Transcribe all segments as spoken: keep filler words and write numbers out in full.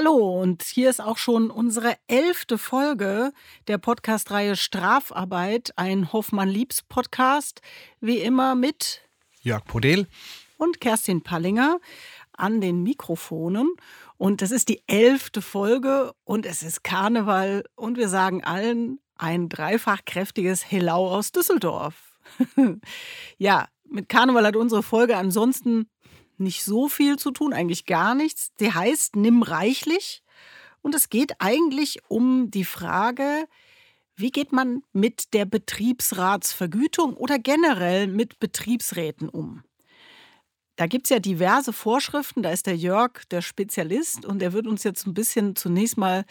Hallo, und hier ist auch schon unsere elfte Folge der Podcast-Reihe StrafArbeit, ein Hoffmann-Liebs-Podcast, wie immer mit Jörg Podehl und Kerstin Pallinger an den Mikrofonen. Und das ist die elfte Folge und es ist Karneval und wir sagen allen ein dreifach kräftiges Hello aus Düsseldorf. Ja, mit Karneval hat unsere Folge ansonsten nicht so viel zu tun, eigentlich gar nichts. Die heißt Nimm reichlich und es geht eigentlich um die Frage, wie geht man mit der Betriebsratsvergütung oder generell mit Betriebsräten um? Da gibt es ja diverse Vorschriften, da ist der Jörg der Spezialist und er wird uns jetzt ein bisschen zunächst mal,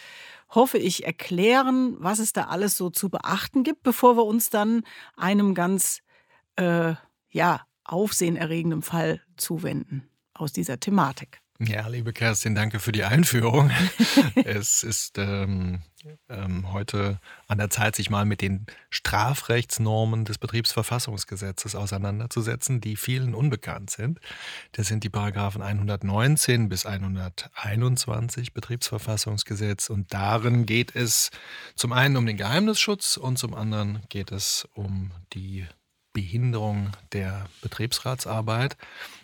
hoffe ich, erklären, was es da alles so zu beachten gibt, bevor wir uns dann einem ganz, äh, ja, aufsehenerregenden Fall zuwenden aus dieser Thematik. Ja, liebe Kerstin, danke für die Einführung. Es ist ähm, ähm, heute an der Zeit, sich mal mit den Strafrechtsnormen des Betriebsverfassungsgesetzes auseinanderzusetzen, die vielen unbekannt sind. Das sind die Paragraphen hundertneunzehn bis hunderteinundzwanzig Betriebsverfassungsgesetz. Und darin geht es zum einen um den Geheimnisschutz und zum anderen geht es um die Behinderung der Betriebsratsarbeit.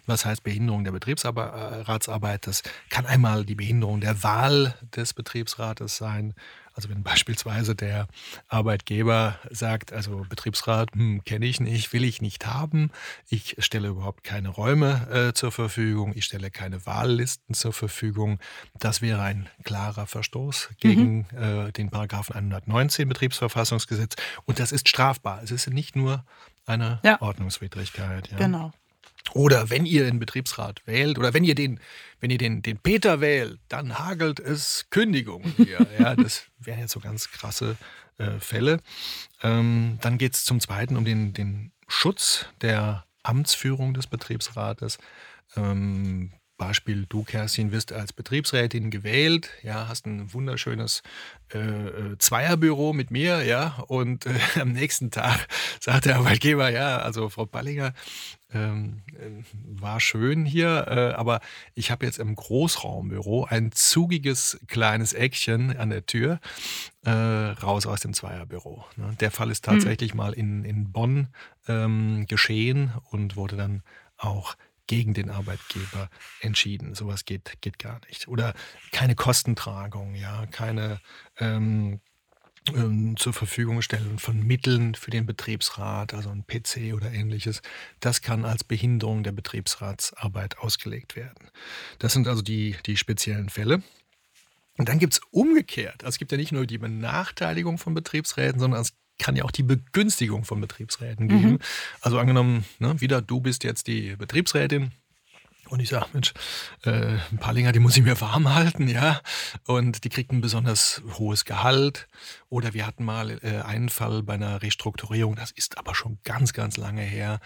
Was heißt Behinderung der Betriebsratsarbeit? Das kann einmal die Behinderung der Wahl des Betriebsrates sein. Also wenn beispielsweise der Arbeitgeber sagt, also Betriebsrat hm, kenne ich nicht, will ich nicht haben. Ich stelle überhaupt keine Räume äh, zur Verfügung. Ich stelle keine Wahllisten zur Verfügung. Das wäre ein klarer Verstoß gegen mhm. äh, den Paragraphen hundertneunzehn Betriebsverfassungsgesetz. Und das ist strafbar. Es ist nicht nur eine ja. Ordnungswidrigkeit. Ja. Genau. Oder wenn ihr den Betriebsrat wählt oder wenn ihr den, wenn ihr den, den Peter wählt, dann hagelt es Kündigungen hier. Ja, das wären jetzt so ganz krasse äh, Fälle. Ähm, dann geht es zum Zweiten um den, den Schutz der Amtsführung des Betriebsrates. Ähm, Beispiel, du, Kerstin, wirst als Betriebsrätin gewählt, ja, hast ein wunderschönes äh, Zweierbüro mit mir, ja, und äh, am nächsten Tag sagt der Arbeitgeber, ja, also Frau Pallinger, ähm, war schön hier, äh, aber ich habe jetzt im Großraumbüro ein zugiges kleines Eckchen an der Tür, äh, raus aus dem Zweierbüro. Ne? Der Fall ist tatsächlich mhm. mal in, in Bonn ähm, geschehen und wurde dann auch gegen den Arbeitgeber entschieden. Sowas geht, geht gar nicht. Oder keine Kostentragung, ja, keine ähm, ähm, zur Verfügung stellen von Mitteln für den Betriebsrat, also ein P C oder ähnliches. Das kann als Behinderung der Betriebsratsarbeit ausgelegt werden. Das sind also die, die speziellen Fälle. Und dann gibt es umgekehrt. Also es gibt ja nicht nur die Benachteiligung von Betriebsräten, sondern es kann ja auch die Begünstigung von Betriebsräten geben. Mhm. Also angenommen, ne, wieder, du bist jetzt die Betriebsrätin und ich sage, Mensch, äh, ein Pallinger, die muss ich mir warm halten, ja, und die kriegt ein besonders hohes Gehalt. Oder wir hatten mal äh, einen Fall bei einer Restrukturierung, das ist aber schon ganz, ganz lange her.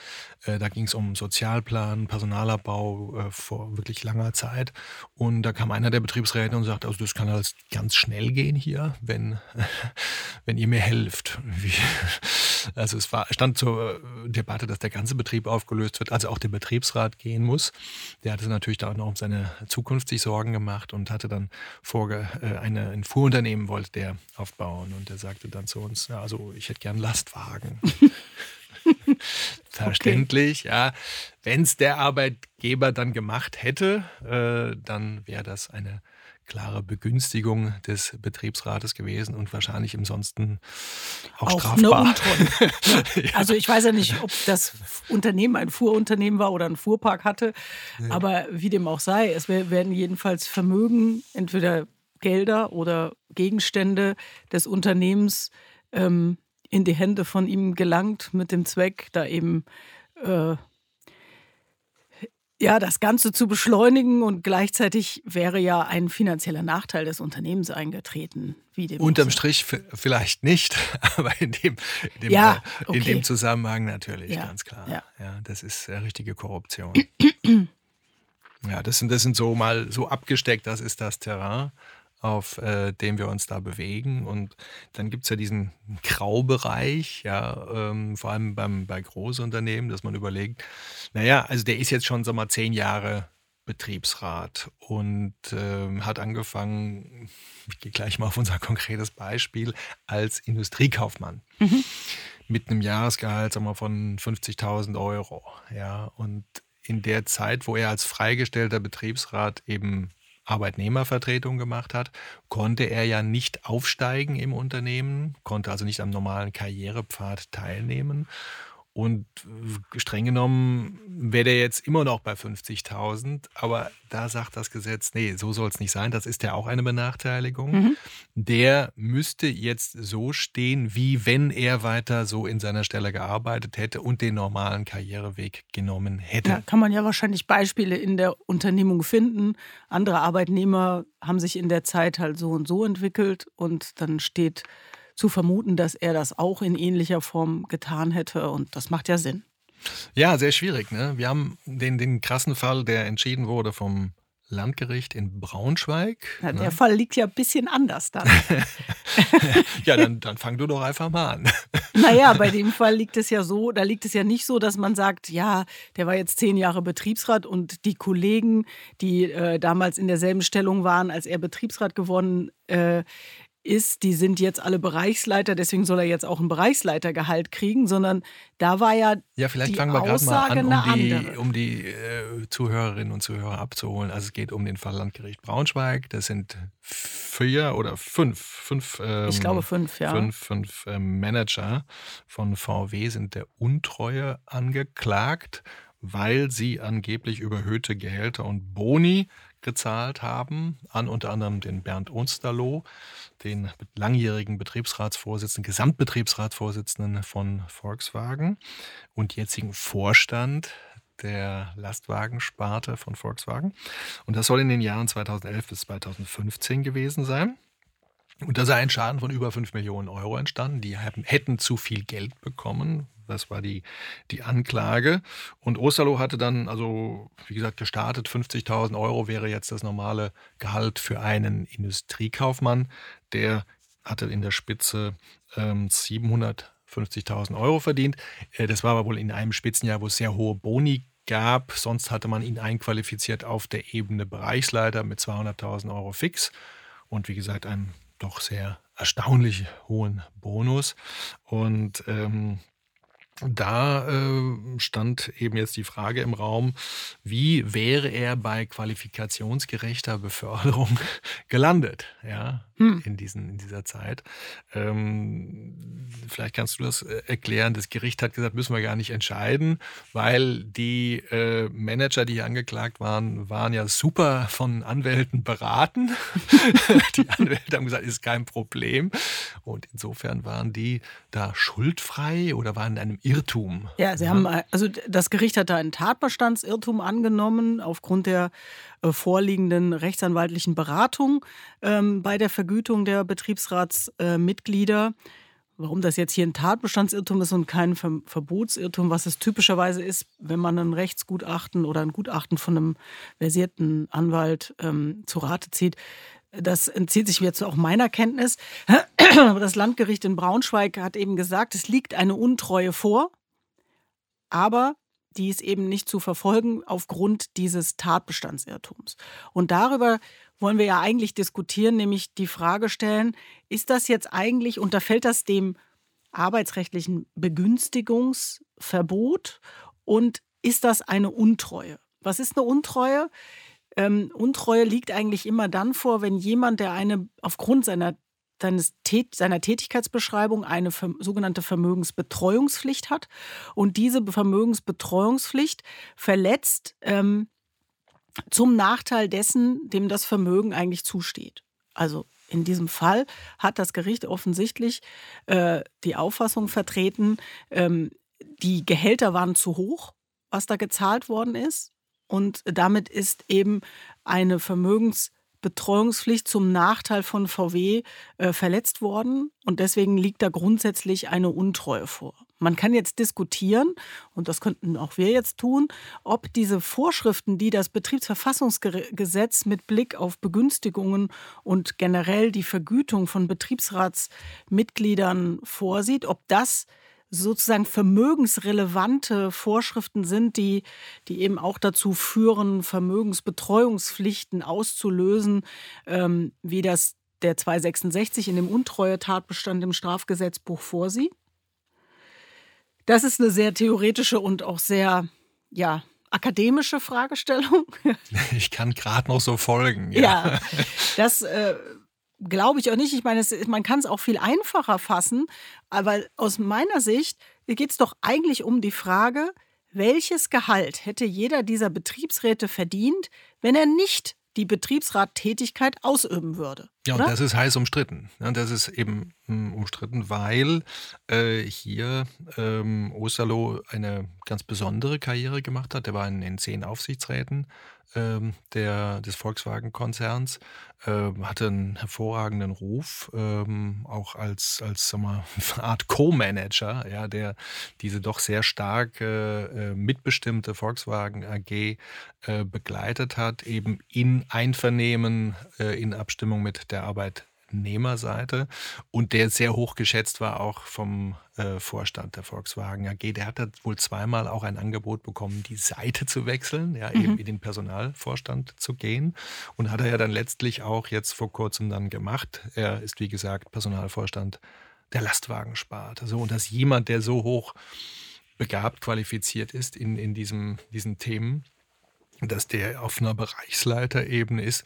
Äh, da ging es um Sozialplan, Personalabbau äh, vor wirklich langer Zeit. Und da kam einer der Betriebsräte und sagte, also das kann alles ganz schnell gehen hier, wenn, äh, wenn ihr mir helft. Wie, also es war, stand zur Debatte, dass der ganze Betrieb aufgelöst wird, also auch der Betriebsrat gehen muss. Der hatte natürlich da auch noch um seine Zukunft sich Sorgen gemacht und hatte dann vorge äh, eine, ein Fuhrunternehmen wollte der aufbauen. Und er sagte dann zu uns, ja, also ich hätte gern Lastwagen. Verständlich, okay. Ja. Wenn es der Arbeitgeber dann gemacht hätte, äh, dann wäre das eine klare Begünstigung des Betriebsrates gewesen und wahrscheinlich ansonsten auch, auch strafbar. Eine Untreue. Ja. Also ich weiß ja nicht, ob das Unternehmen ein Fuhrunternehmen war oder einen Fuhrpark hatte, ja. Aber wie dem auch sei, es werden jedenfalls Vermögen, entweder Gelder oder Gegenstände des Unternehmens ähm, in die Hände von ihm gelangt, mit dem Zweck, da eben äh, ja, das Ganze zu beschleunigen, und gleichzeitig wäre ja ein finanzieller Nachteil des Unternehmens eingetreten. Wie dem Unterm Strich f- vielleicht nicht, aber in dem, in dem, ja, okay. in dem Zusammenhang natürlich, ja, ganz klar. Ja. Ja, das ist richtige Korruption. Ja, das sind, das sind so mal so abgesteckt, das ist das Terrain, auf äh, dem wir uns da bewegen. Und dann gibt es ja diesen Graubereich, ja, ähm, vor allem beim, bei Großunternehmen, dass man überlegt, naja, also der ist jetzt schon, sag mal, zehn Jahre Betriebsrat und äh, hat angefangen, ich gehe gleich mal auf unser konkretes Beispiel, als Industriekaufmann. Mhm. Mit einem Jahresgehalt sagen wir, von fünfzigtausend Euro. Ja, und in der Zeit, wo er als freigestellter Betriebsrat eben Arbeitnehmervertretung gemacht hat, konnte er ja nicht aufsteigen im Unternehmen, konnte also nicht am normalen Karrierepfad teilnehmen. Und streng genommen wäre der jetzt immer noch bei fünfzigtausend, aber da sagt das Gesetz, nee, so soll es nicht sein, das ist ja auch eine Benachteiligung. Mhm. Der müsste jetzt so stehen, wie wenn er weiter so in seiner Stelle gearbeitet hätte und den normalen Karriereweg genommen hätte. Da kann man ja wahrscheinlich Beispiele in der Unternehmung finden. Andere Arbeitnehmer haben sich in der Zeit halt so und so entwickelt und dann steht zu vermuten, dass er das auch in ähnlicher Form getan hätte. Und das macht ja Sinn. Ja, sehr schwierig, ne? Wir haben den, den krassen Fall, der entschieden wurde vom Landgericht in Braunschweig. Ja, der ne? Fall liegt ja ein bisschen anders dann. Ja, dann, dann fang du doch einfach mal an. Naja, bei dem Fall liegt es ja so, da liegt es ja nicht so, dass man sagt, ja, der war jetzt zehn Jahre Betriebsrat und die Kollegen, die äh, damals in derselben Stellung waren, als er Betriebsrat geworden äh, ist, die sind jetzt alle Bereichsleiter, deswegen soll er jetzt auch ein Bereichsleitergehalt kriegen, sondern da war ja, ja vielleicht die fangen wir Aussage mal an, um die, andere. Um die äh, Zuhörerinnen und Zuhörer abzuholen. Also es geht um den Fall Landgericht Braunschweig. Das sind vier oder fünf, fünf, ähm, ich glaube fünf, ja. fünf, fünf äh, Manager von V W sind der Untreue angeklagt, weil sie angeblich überhöhte Gehälter und Boni gezahlt haben, an unter anderem den Bernd Osterloh, den langjährigen Betriebsratsvorsitzenden, Gesamtbetriebsratsvorsitzenden von Volkswagen und jetzigen Vorstand der Lastwagensparte von Volkswagen. Und das soll in den Jahren zweitausendelf bis zweitausendfünfzehn gewesen sein. Und da sei ein Schaden von über fünf Millionen Euro entstanden. Die haben, hätten zu viel Geld bekommen. Das war die, die Anklage. Und Osterloh hatte dann, also wie gesagt, gestartet, fünfzigtausend Euro wäre jetzt das normale Gehalt für einen Industriekaufmann. Der hatte in der Spitze ähm, siebenhundertfünfzigtausend Euro verdient. Äh, das war aber wohl in einem Spitzenjahr, wo es sehr hohe Boni gab. Sonst hatte man ihn einqualifiziert auf der Ebene Bereichsleiter mit zweihunderttausend Euro fix. Und wie gesagt, einem doch sehr erstaunlich hohen Bonus. Und ähm, Da äh, stand eben jetzt die Frage im Raum, wie wäre er bei qualifikationsgerechter Beförderung gelandet, ja, hm. in, diesen, in dieser Zeit. Ähm, vielleicht kannst du das erklären. Das Gericht hat gesagt, müssen wir gar nicht entscheiden, weil die äh, Manager, die hier angeklagt waren, waren ja super von Anwälten beraten. Die Anwälte haben gesagt, ist kein Problem. Und insofern waren die da schuldfrei oder waren in einem Irrtum. Ja, sie haben, also das Gericht hat da einen Tatbestandsirrtum angenommen aufgrund der äh, vorliegenden rechtsanwaltlichen Beratung ähm, bei der Vergütung der Betriebsratsmitglieder. Äh, Warum das jetzt hier ein Tatbestandsirrtum ist und kein Ver- Verbotsirrtum, was es typischerweise ist, wenn man ein Rechtsgutachten oder ein Gutachten von einem versierten Anwalt ähm, zu Rate zieht, das entzieht sich jetzt auch meiner Kenntnis. Aber das Landgericht in Braunschweig hat eben gesagt, es liegt eine Untreue vor, aber die ist eben nicht zu verfolgen aufgrund dieses Tatbestandsirrtums. Und darüber wollen wir ja eigentlich diskutieren, nämlich die Frage stellen, ist das jetzt eigentlich, unterfällt das dem arbeitsrechtlichen Begünstigungsverbot und ist das eine Untreue? Was ist eine Untreue? Ähm, Untreue liegt eigentlich immer dann vor, wenn jemand, der eine aufgrund seiner, seines, seiner Tätigkeitsbeschreibung eine sogenannte Vermögensbetreuungspflicht hat und diese Vermögensbetreuungspflicht verletzt ähm, zum Nachteil dessen, dem das Vermögen eigentlich zusteht. Also in diesem Fall hat das Gericht offensichtlich äh, die Auffassung vertreten, ähm, die Gehälter waren zu hoch, was da gezahlt worden ist. Und damit ist eben eine Vermögensbetreuungspflicht zum Nachteil von V W äh, verletzt worden. Und deswegen liegt da grundsätzlich eine Untreue vor. Man kann jetzt diskutieren, und das könnten auch wir jetzt tun, ob diese Vorschriften, die das Betriebsverfassungsgesetz mit Blick auf Begünstigungen und generell die Vergütung von Betriebsratsmitgliedern vorsieht, ob das sozusagen vermögensrelevante Vorschriften sind, die, die eben auch dazu führen, Vermögensbetreuungspflichten auszulösen, ähm, wie das der zweihundertsechsundsechzig in dem Untreue-Tatbestand im Strafgesetzbuch vorsieht. Das ist eine sehr theoretische und auch sehr, ja, akademische Fragestellung. Ich kann gerade noch so folgen. Ja, ja das äh, glaube ich auch nicht. Ich meine, es, man kann es auch viel einfacher fassen. Aber aus meiner Sicht geht es doch eigentlich um die Frage, welches Gehalt hätte jeder dieser Betriebsräte verdient, wenn er nicht die Betriebsrattätigkeit ausüben würde. Ja, und oder? Das ist heiß umstritten. Das ist eben umstritten, weil äh, hier ähm, Osterloh eine ganz besondere Karriere gemacht hat. Der war in, in zehn Aufsichtsräten ähm, der, des Volkswagen-Konzerns, ähm, hatte einen hervorragenden Ruf, ähm, auch als, als sagen wir, eine Art Co-Manager, ja, der diese doch sehr stark äh, mitbestimmte Volkswagen A G äh, begleitet hat, eben in Einvernehmen, äh, in Abstimmung mit der Arbeitnehmerseite, und der sehr hoch geschätzt war auch vom äh, Vorstand der Volkswagen A G. Der hatte wohl zweimal auch ein Angebot bekommen, die Seite zu wechseln, ja, mhm. eben in den Personalvorstand zu gehen, und hat er ja dann letztlich auch jetzt vor kurzem dann gemacht. Er ist, wie gesagt, Personalvorstand der Lastwagensparte. Also, und dass jemand, der so hoch begabt, qualifiziert ist in, in diesem, diesen Themen, dass der auf einer Bereichsleiterebene ist,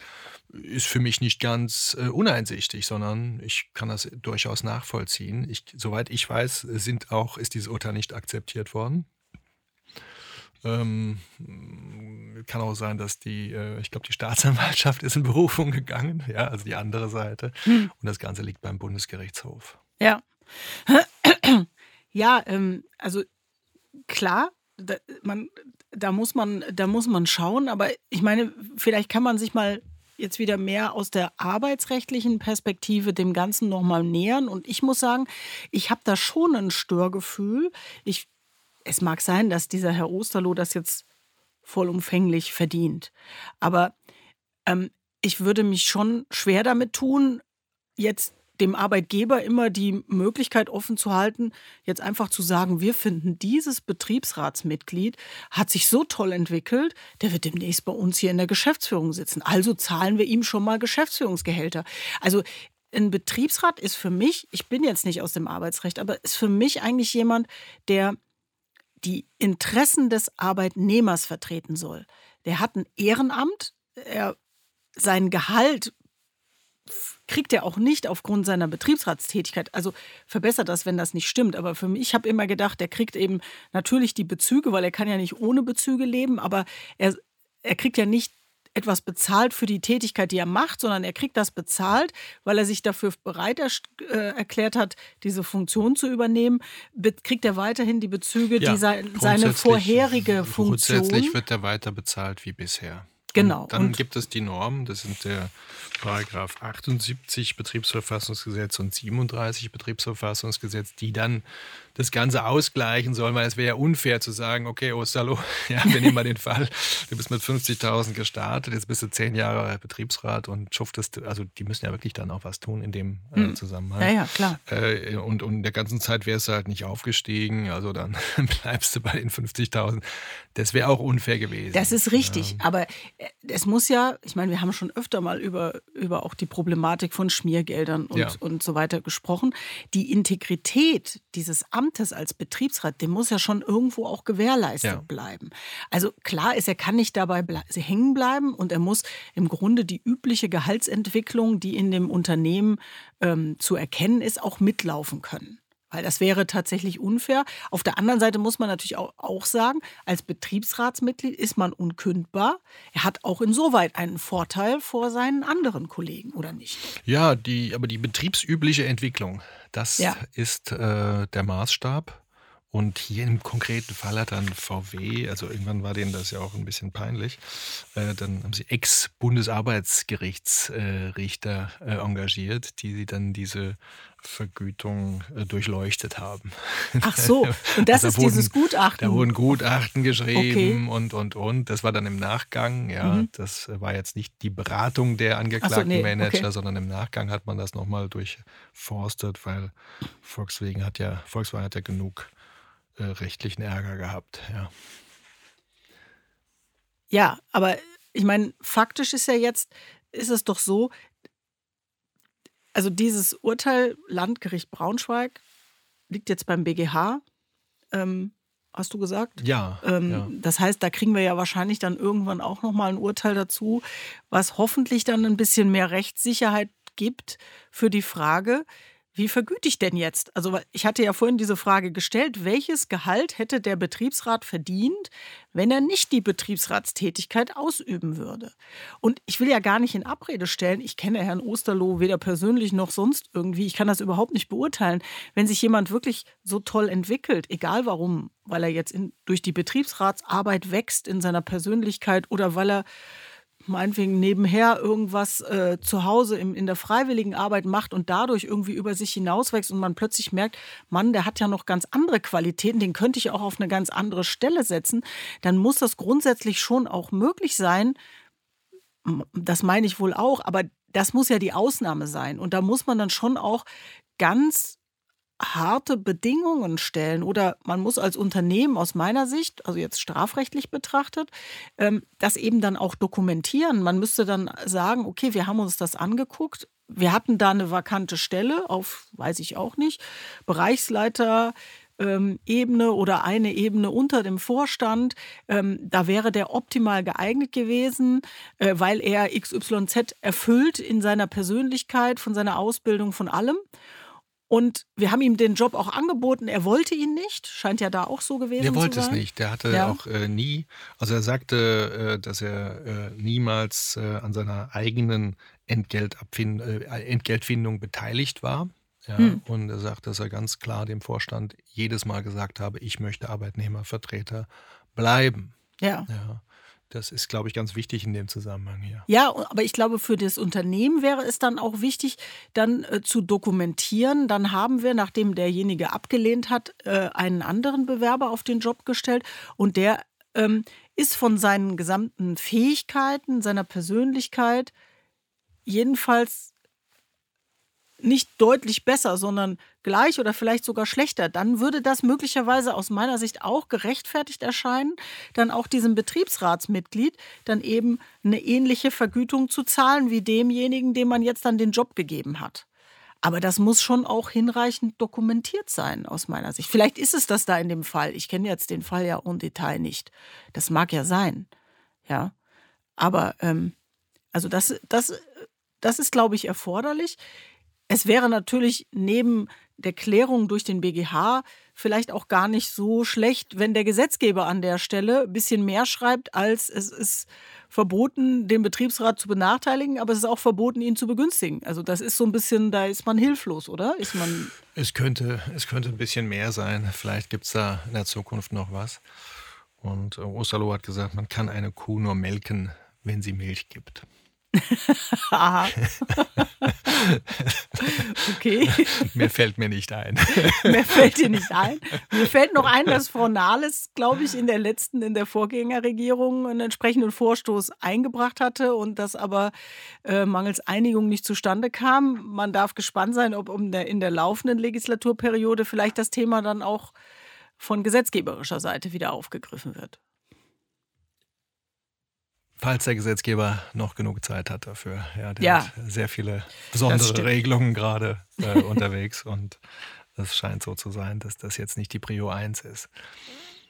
ist für mich nicht ganz äh, uneinsichtig, sondern ich kann das durchaus nachvollziehen. Ich, soweit ich weiß, sind auch, ist dieses Urteil nicht akzeptiert worden. Ähm, kann auch sein, dass die, äh, ich glaube, die Staatsanwaltschaft ist in Berufung gegangen, ja, also die andere Seite. Hm. Und das Ganze liegt beim Bundesgerichtshof. Ja, ja, ähm, also klar, da, man... Da muss man, da muss man schauen, aber ich meine, vielleicht kann man sich mal jetzt wieder mehr aus der arbeitsrechtlichen Perspektive dem Ganzen nochmal nähern. Und ich muss sagen, ich habe da schon ein Störgefühl. Ich, es mag sein, dass dieser Herr Osterloh das jetzt vollumfänglich verdient. Aber ähm, ich würde mich schon schwer damit tun, jetzt dem Arbeitgeber immer die Möglichkeit offen zu halten, jetzt einfach zu sagen, wir finden, dieses Betriebsratsmitglied hat sich so toll entwickelt, der wird demnächst bei uns hier in der Geschäftsführung sitzen. Also zahlen wir ihm schon mal Geschäftsführungsgehälter. Also ein Betriebsrat ist für mich, ich bin jetzt nicht aus dem Arbeitsrecht, aber ist für mich eigentlich jemand, der die Interessen des Arbeitnehmers vertreten soll. Der hat ein Ehrenamt, er, sein Gehalt kriegt er auch nicht aufgrund seiner Betriebsratstätigkeit. Also verbessert das, wenn das nicht stimmt. Aber für mich, ich habe immer gedacht, der kriegt eben natürlich die Bezüge, weil er kann ja nicht ohne Bezüge leben, aber er, er kriegt ja nicht etwas bezahlt für die Tätigkeit, die er macht, sondern er kriegt das bezahlt, weil er sich dafür bereit er, äh, erklärt hat, diese Funktion zu übernehmen. Be- kriegt er weiterhin die Bezüge, ja, die se- seine vorherige Funktion... Grundsätzlich wird er weiter bezahlt wie bisher. Genau. Und dann und gibt es die Normen, das sind der Paragraph achtundsiebzig Betriebsverfassungsgesetz und siebenunddreißig Betriebsverfassungsgesetz, die dann das Ganze ausgleichen sollen, weil es wäre ja unfair zu sagen, okay, Osterloh, ja, wir nehmen mal den Fall, du bist mit fünfzigtausend gestartet, jetzt bist du zehn Jahre Betriebsrat und schuftest, also die müssen ja wirklich dann auch was tun in dem äh, Zusammenhang. Ja, ja, klar. Äh, und, und in der ganzen Zeit wärst du halt nicht aufgestiegen, also dann bleibst du bei den fünfzigtausend. Das wäre auch unfair gewesen. Das ist richtig, ähm. aber es muss ja, ich meine, wir haben schon öfter mal über, über auch die Problematik von Schmiergeldern und, ja. und so weiter gesprochen. Die Integrität dieses Amtes als Betriebsrat, dem muss ja schon irgendwo auch gewährleistet ja. bleiben. Also klar ist, er kann nicht dabei ble- hängen bleiben und er muss im Grunde die übliche Gehaltsentwicklung, die in dem Unternehmen ähm, zu erkennen ist, auch mitlaufen können. Weil das wäre tatsächlich unfair. Auf der anderen Seite muss man natürlich auch, auch sagen, als Betriebsratsmitglied ist man unkündbar. Er hat auch insoweit einen Vorteil vor seinen anderen Kollegen, oder nicht? Ja, die, aber die betriebsübliche Entwicklung, das ja. ist äh, der Maßstab. Und hier im konkreten Fall hat dann V W, also irgendwann war denen das ja auch ein bisschen peinlich, äh, dann haben sie Ex-Bundesarbeitsgerichtsrichter äh, äh, engagiert, die sie dann diese Vergütung äh, durchleuchtet haben. Ach so, und das also ist da wurden, dieses Gutachten? Da wurden Gutachten geschrieben, okay. und, und, und. Das war dann im Nachgang, ja, mhm. das war jetzt nicht die Beratung der angeklagten so, nee, Manager, okay. sondern im Nachgang hat man das nochmal durchforstet, weil Volkswagen hat ja, Volkswagen hat ja genug äh, rechtlichen Ärger gehabt, ja. Ja, aber ich meine, faktisch ist ja jetzt, ist es doch so, also dieses Urteil, Landgericht Braunschweig, liegt jetzt beim B G H, ähm, hast du gesagt? Ja, ähm, ja. Das heißt, da kriegen wir ja wahrscheinlich dann irgendwann auch nochmal ein Urteil dazu, was hoffentlich dann ein bisschen mehr Rechtssicherheit gibt für die Frage, wie vergüte ich denn jetzt? Also ich hatte ja vorhin diese Frage gestellt, welches Gehalt hätte der Betriebsrat verdient, wenn er nicht die Betriebsratstätigkeit ausüben würde? Und ich will ja gar nicht in Abrede stellen, ich kenne Herrn Osterloh weder persönlich noch sonst irgendwie, ich kann das überhaupt nicht beurteilen. Wenn sich jemand wirklich so toll entwickelt, egal warum, weil er jetzt in, durch die Betriebsratsarbeit wächst in seiner Persönlichkeit oder weil er meinetwegen nebenher irgendwas äh, zu Hause im, in der freiwilligen Arbeit macht und dadurch irgendwie über sich hinauswächst und man plötzlich merkt, Mann, der hat ja noch ganz andere Qualitäten, den könnte ich auch auf eine ganz andere Stelle setzen, dann muss das grundsätzlich schon auch möglich sein, das meine ich wohl auch, aber das muss ja die Ausnahme sein und da muss man dann schon auch ganz harte Bedingungen stellen oder man muss als Unternehmen aus meiner Sicht, also jetzt strafrechtlich betrachtet, das eben dann auch dokumentieren. Man müsste dann sagen, okay, wir haben uns das angeguckt, wir hatten da eine vakante Stelle auf, weiß ich auch nicht, Bereichsleiter, Ebene oder eine Ebene unter dem Vorstand, ähm, da wäre der optimal geeignet gewesen, äh, weil er X Y Z erfüllt in seiner Persönlichkeit, von seiner Ausbildung, von allem. Und wir haben ihm den Job auch angeboten, er wollte ihn nicht, scheint ja da auch so gewesen zu sein. Er wollte es nicht, der hatte ja. auch äh, nie, also er sagte, äh, dass er äh, niemals äh, an seiner eigenen Entgeltabfind- äh, Entgeltfindung beteiligt war. Ja, hm. Und er sagt, dass er ganz klar dem Vorstand jedes Mal gesagt habe, ich möchte Arbeitnehmervertreter bleiben. Ja. ja. Das ist, glaube ich, ganz wichtig in dem Zusammenhang hier. Ja, aber ich glaube, für das Unternehmen wäre es dann auch wichtig, dann äh, zu dokumentieren. Dann haben wir, nachdem derjenige abgelehnt hat, äh, einen anderen Bewerber auf den Job gestellt. Und der ähm, ist von seinen gesamten Fähigkeiten, seiner Persönlichkeit jedenfalls nicht deutlich besser, sondern gleich oder vielleicht sogar schlechter, dann würde das möglicherweise aus meiner Sicht auch gerechtfertigt erscheinen, dann auch diesem Betriebsratsmitglied dann eben eine ähnliche Vergütung zu zahlen wie demjenigen, dem man jetzt dann den Job gegeben hat. Aber das muss schon auch hinreichend dokumentiert sein aus meiner Sicht. Vielleicht ist es das da in dem Fall. Ich kenne jetzt den Fall ja en Detail nicht. Das mag ja sein. Ja, aber ähm, also das, das, das ist, glaube ich, erforderlich. Es wäre natürlich neben der Klärung durch den B G H vielleicht auch gar nicht so schlecht, wenn der Gesetzgeber an der Stelle ein bisschen mehr schreibt, als es ist verboten, den Betriebsrat zu benachteiligen, aber es ist auch verboten, ihn zu begünstigen. Also das ist so ein bisschen, da ist man hilflos, oder? Ist man es, könnte, es könnte ein bisschen mehr sein. Vielleicht gibt es da in der Zukunft noch was. Und Osterloh hat gesagt, man kann eine Kuh nur melken, wenn sie Milch gibt. Aha. Okay. Mehr fällt mir nicht ein. Mehr fällt dir nicht ein. Mir fällt noch ein, dass Frau Nahles, glaube ich, in der letzten, in der Vorgängerregierung einen entsprechenden Vorstoß eingebracht hatte und das aber äh, mangels Einigung nicht zustande kam. Man darf gespannt sein, ob um der, in der laufenden Legislaturperiode vielleicht das Thema dann auch von gesetzgeberischer Seite wieder aufgegriffen wird. Falls der Gesetzgeber noch genug Zeit hat dafür. Ja, der ja, hat sehr viele besondere Regelungen gerade äh, unterwegs und es scheint so zu sein, dass das jetzt nicht die Prio eins ist.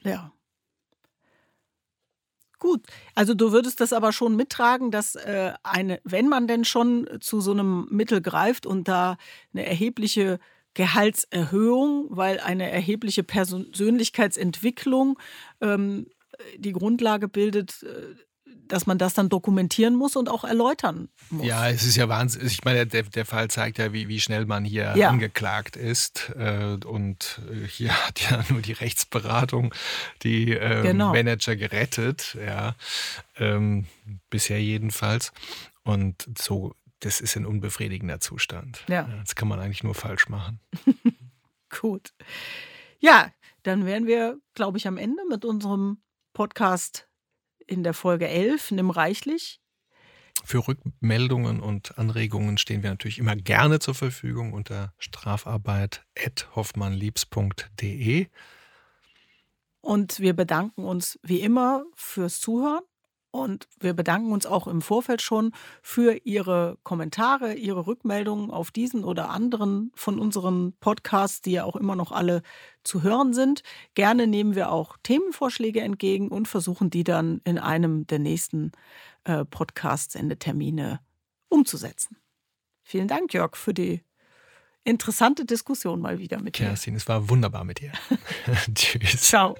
Ja. Gut, also du würdest das aber schon mittragen, dass äh, eine, wenn man denn schon zu so einem Mittel greift und da eine erhebliche Gehaltserhöhung, weil eine erhebliche Persönlichkeitsentwicklung ähm, die Grundlage bildet, äh, dass man das dann dokumentieren muss und auch erläutern muss. Ja, es ist ja Wahnsinn. Ich meine, der, der Fall zeigt ja, wie, wie schnell man hier ja. angeklagt ist. Und hier hat ja nur die Rechtsberatung die genau. Manager gerettet. Ja. Bisher jedenfalls. Und so, das ist ein unbefriedigender Zustand. Ja. Das kann man eigentlich nur falsch machen. Gut. Ja, dann wären wir, glaube ich, am Ende mit unserem Podcast in der Folge elf. Nimm reichlich. Für Rückmeldungen und Anregungen stehen wir natürlich immer gerne zur Verfügung unter strafarbeit at hoffmann liebs punkt de. Und wir bedanken uns wie immer fürs Zuhören. Und wir bedanken uns auch im Vorfeld schon für Ihre Kommentare, Ihre Rückmeldungen auf diesen oder anderen von unseren Podcasts, die ja auch immer noch alle zu hören sind. Gerne nehmen wir auch Themenvorschläge entgegen und versuchen, die dann in einem der nächsten äh, Podcast-Sendetermine umzusetzen. Vielen Dank, Jörg, für die interessante Diskussion mal wieder mit dir. Kerstin, es war wunderbar mit dir. Tschüss. Ciao.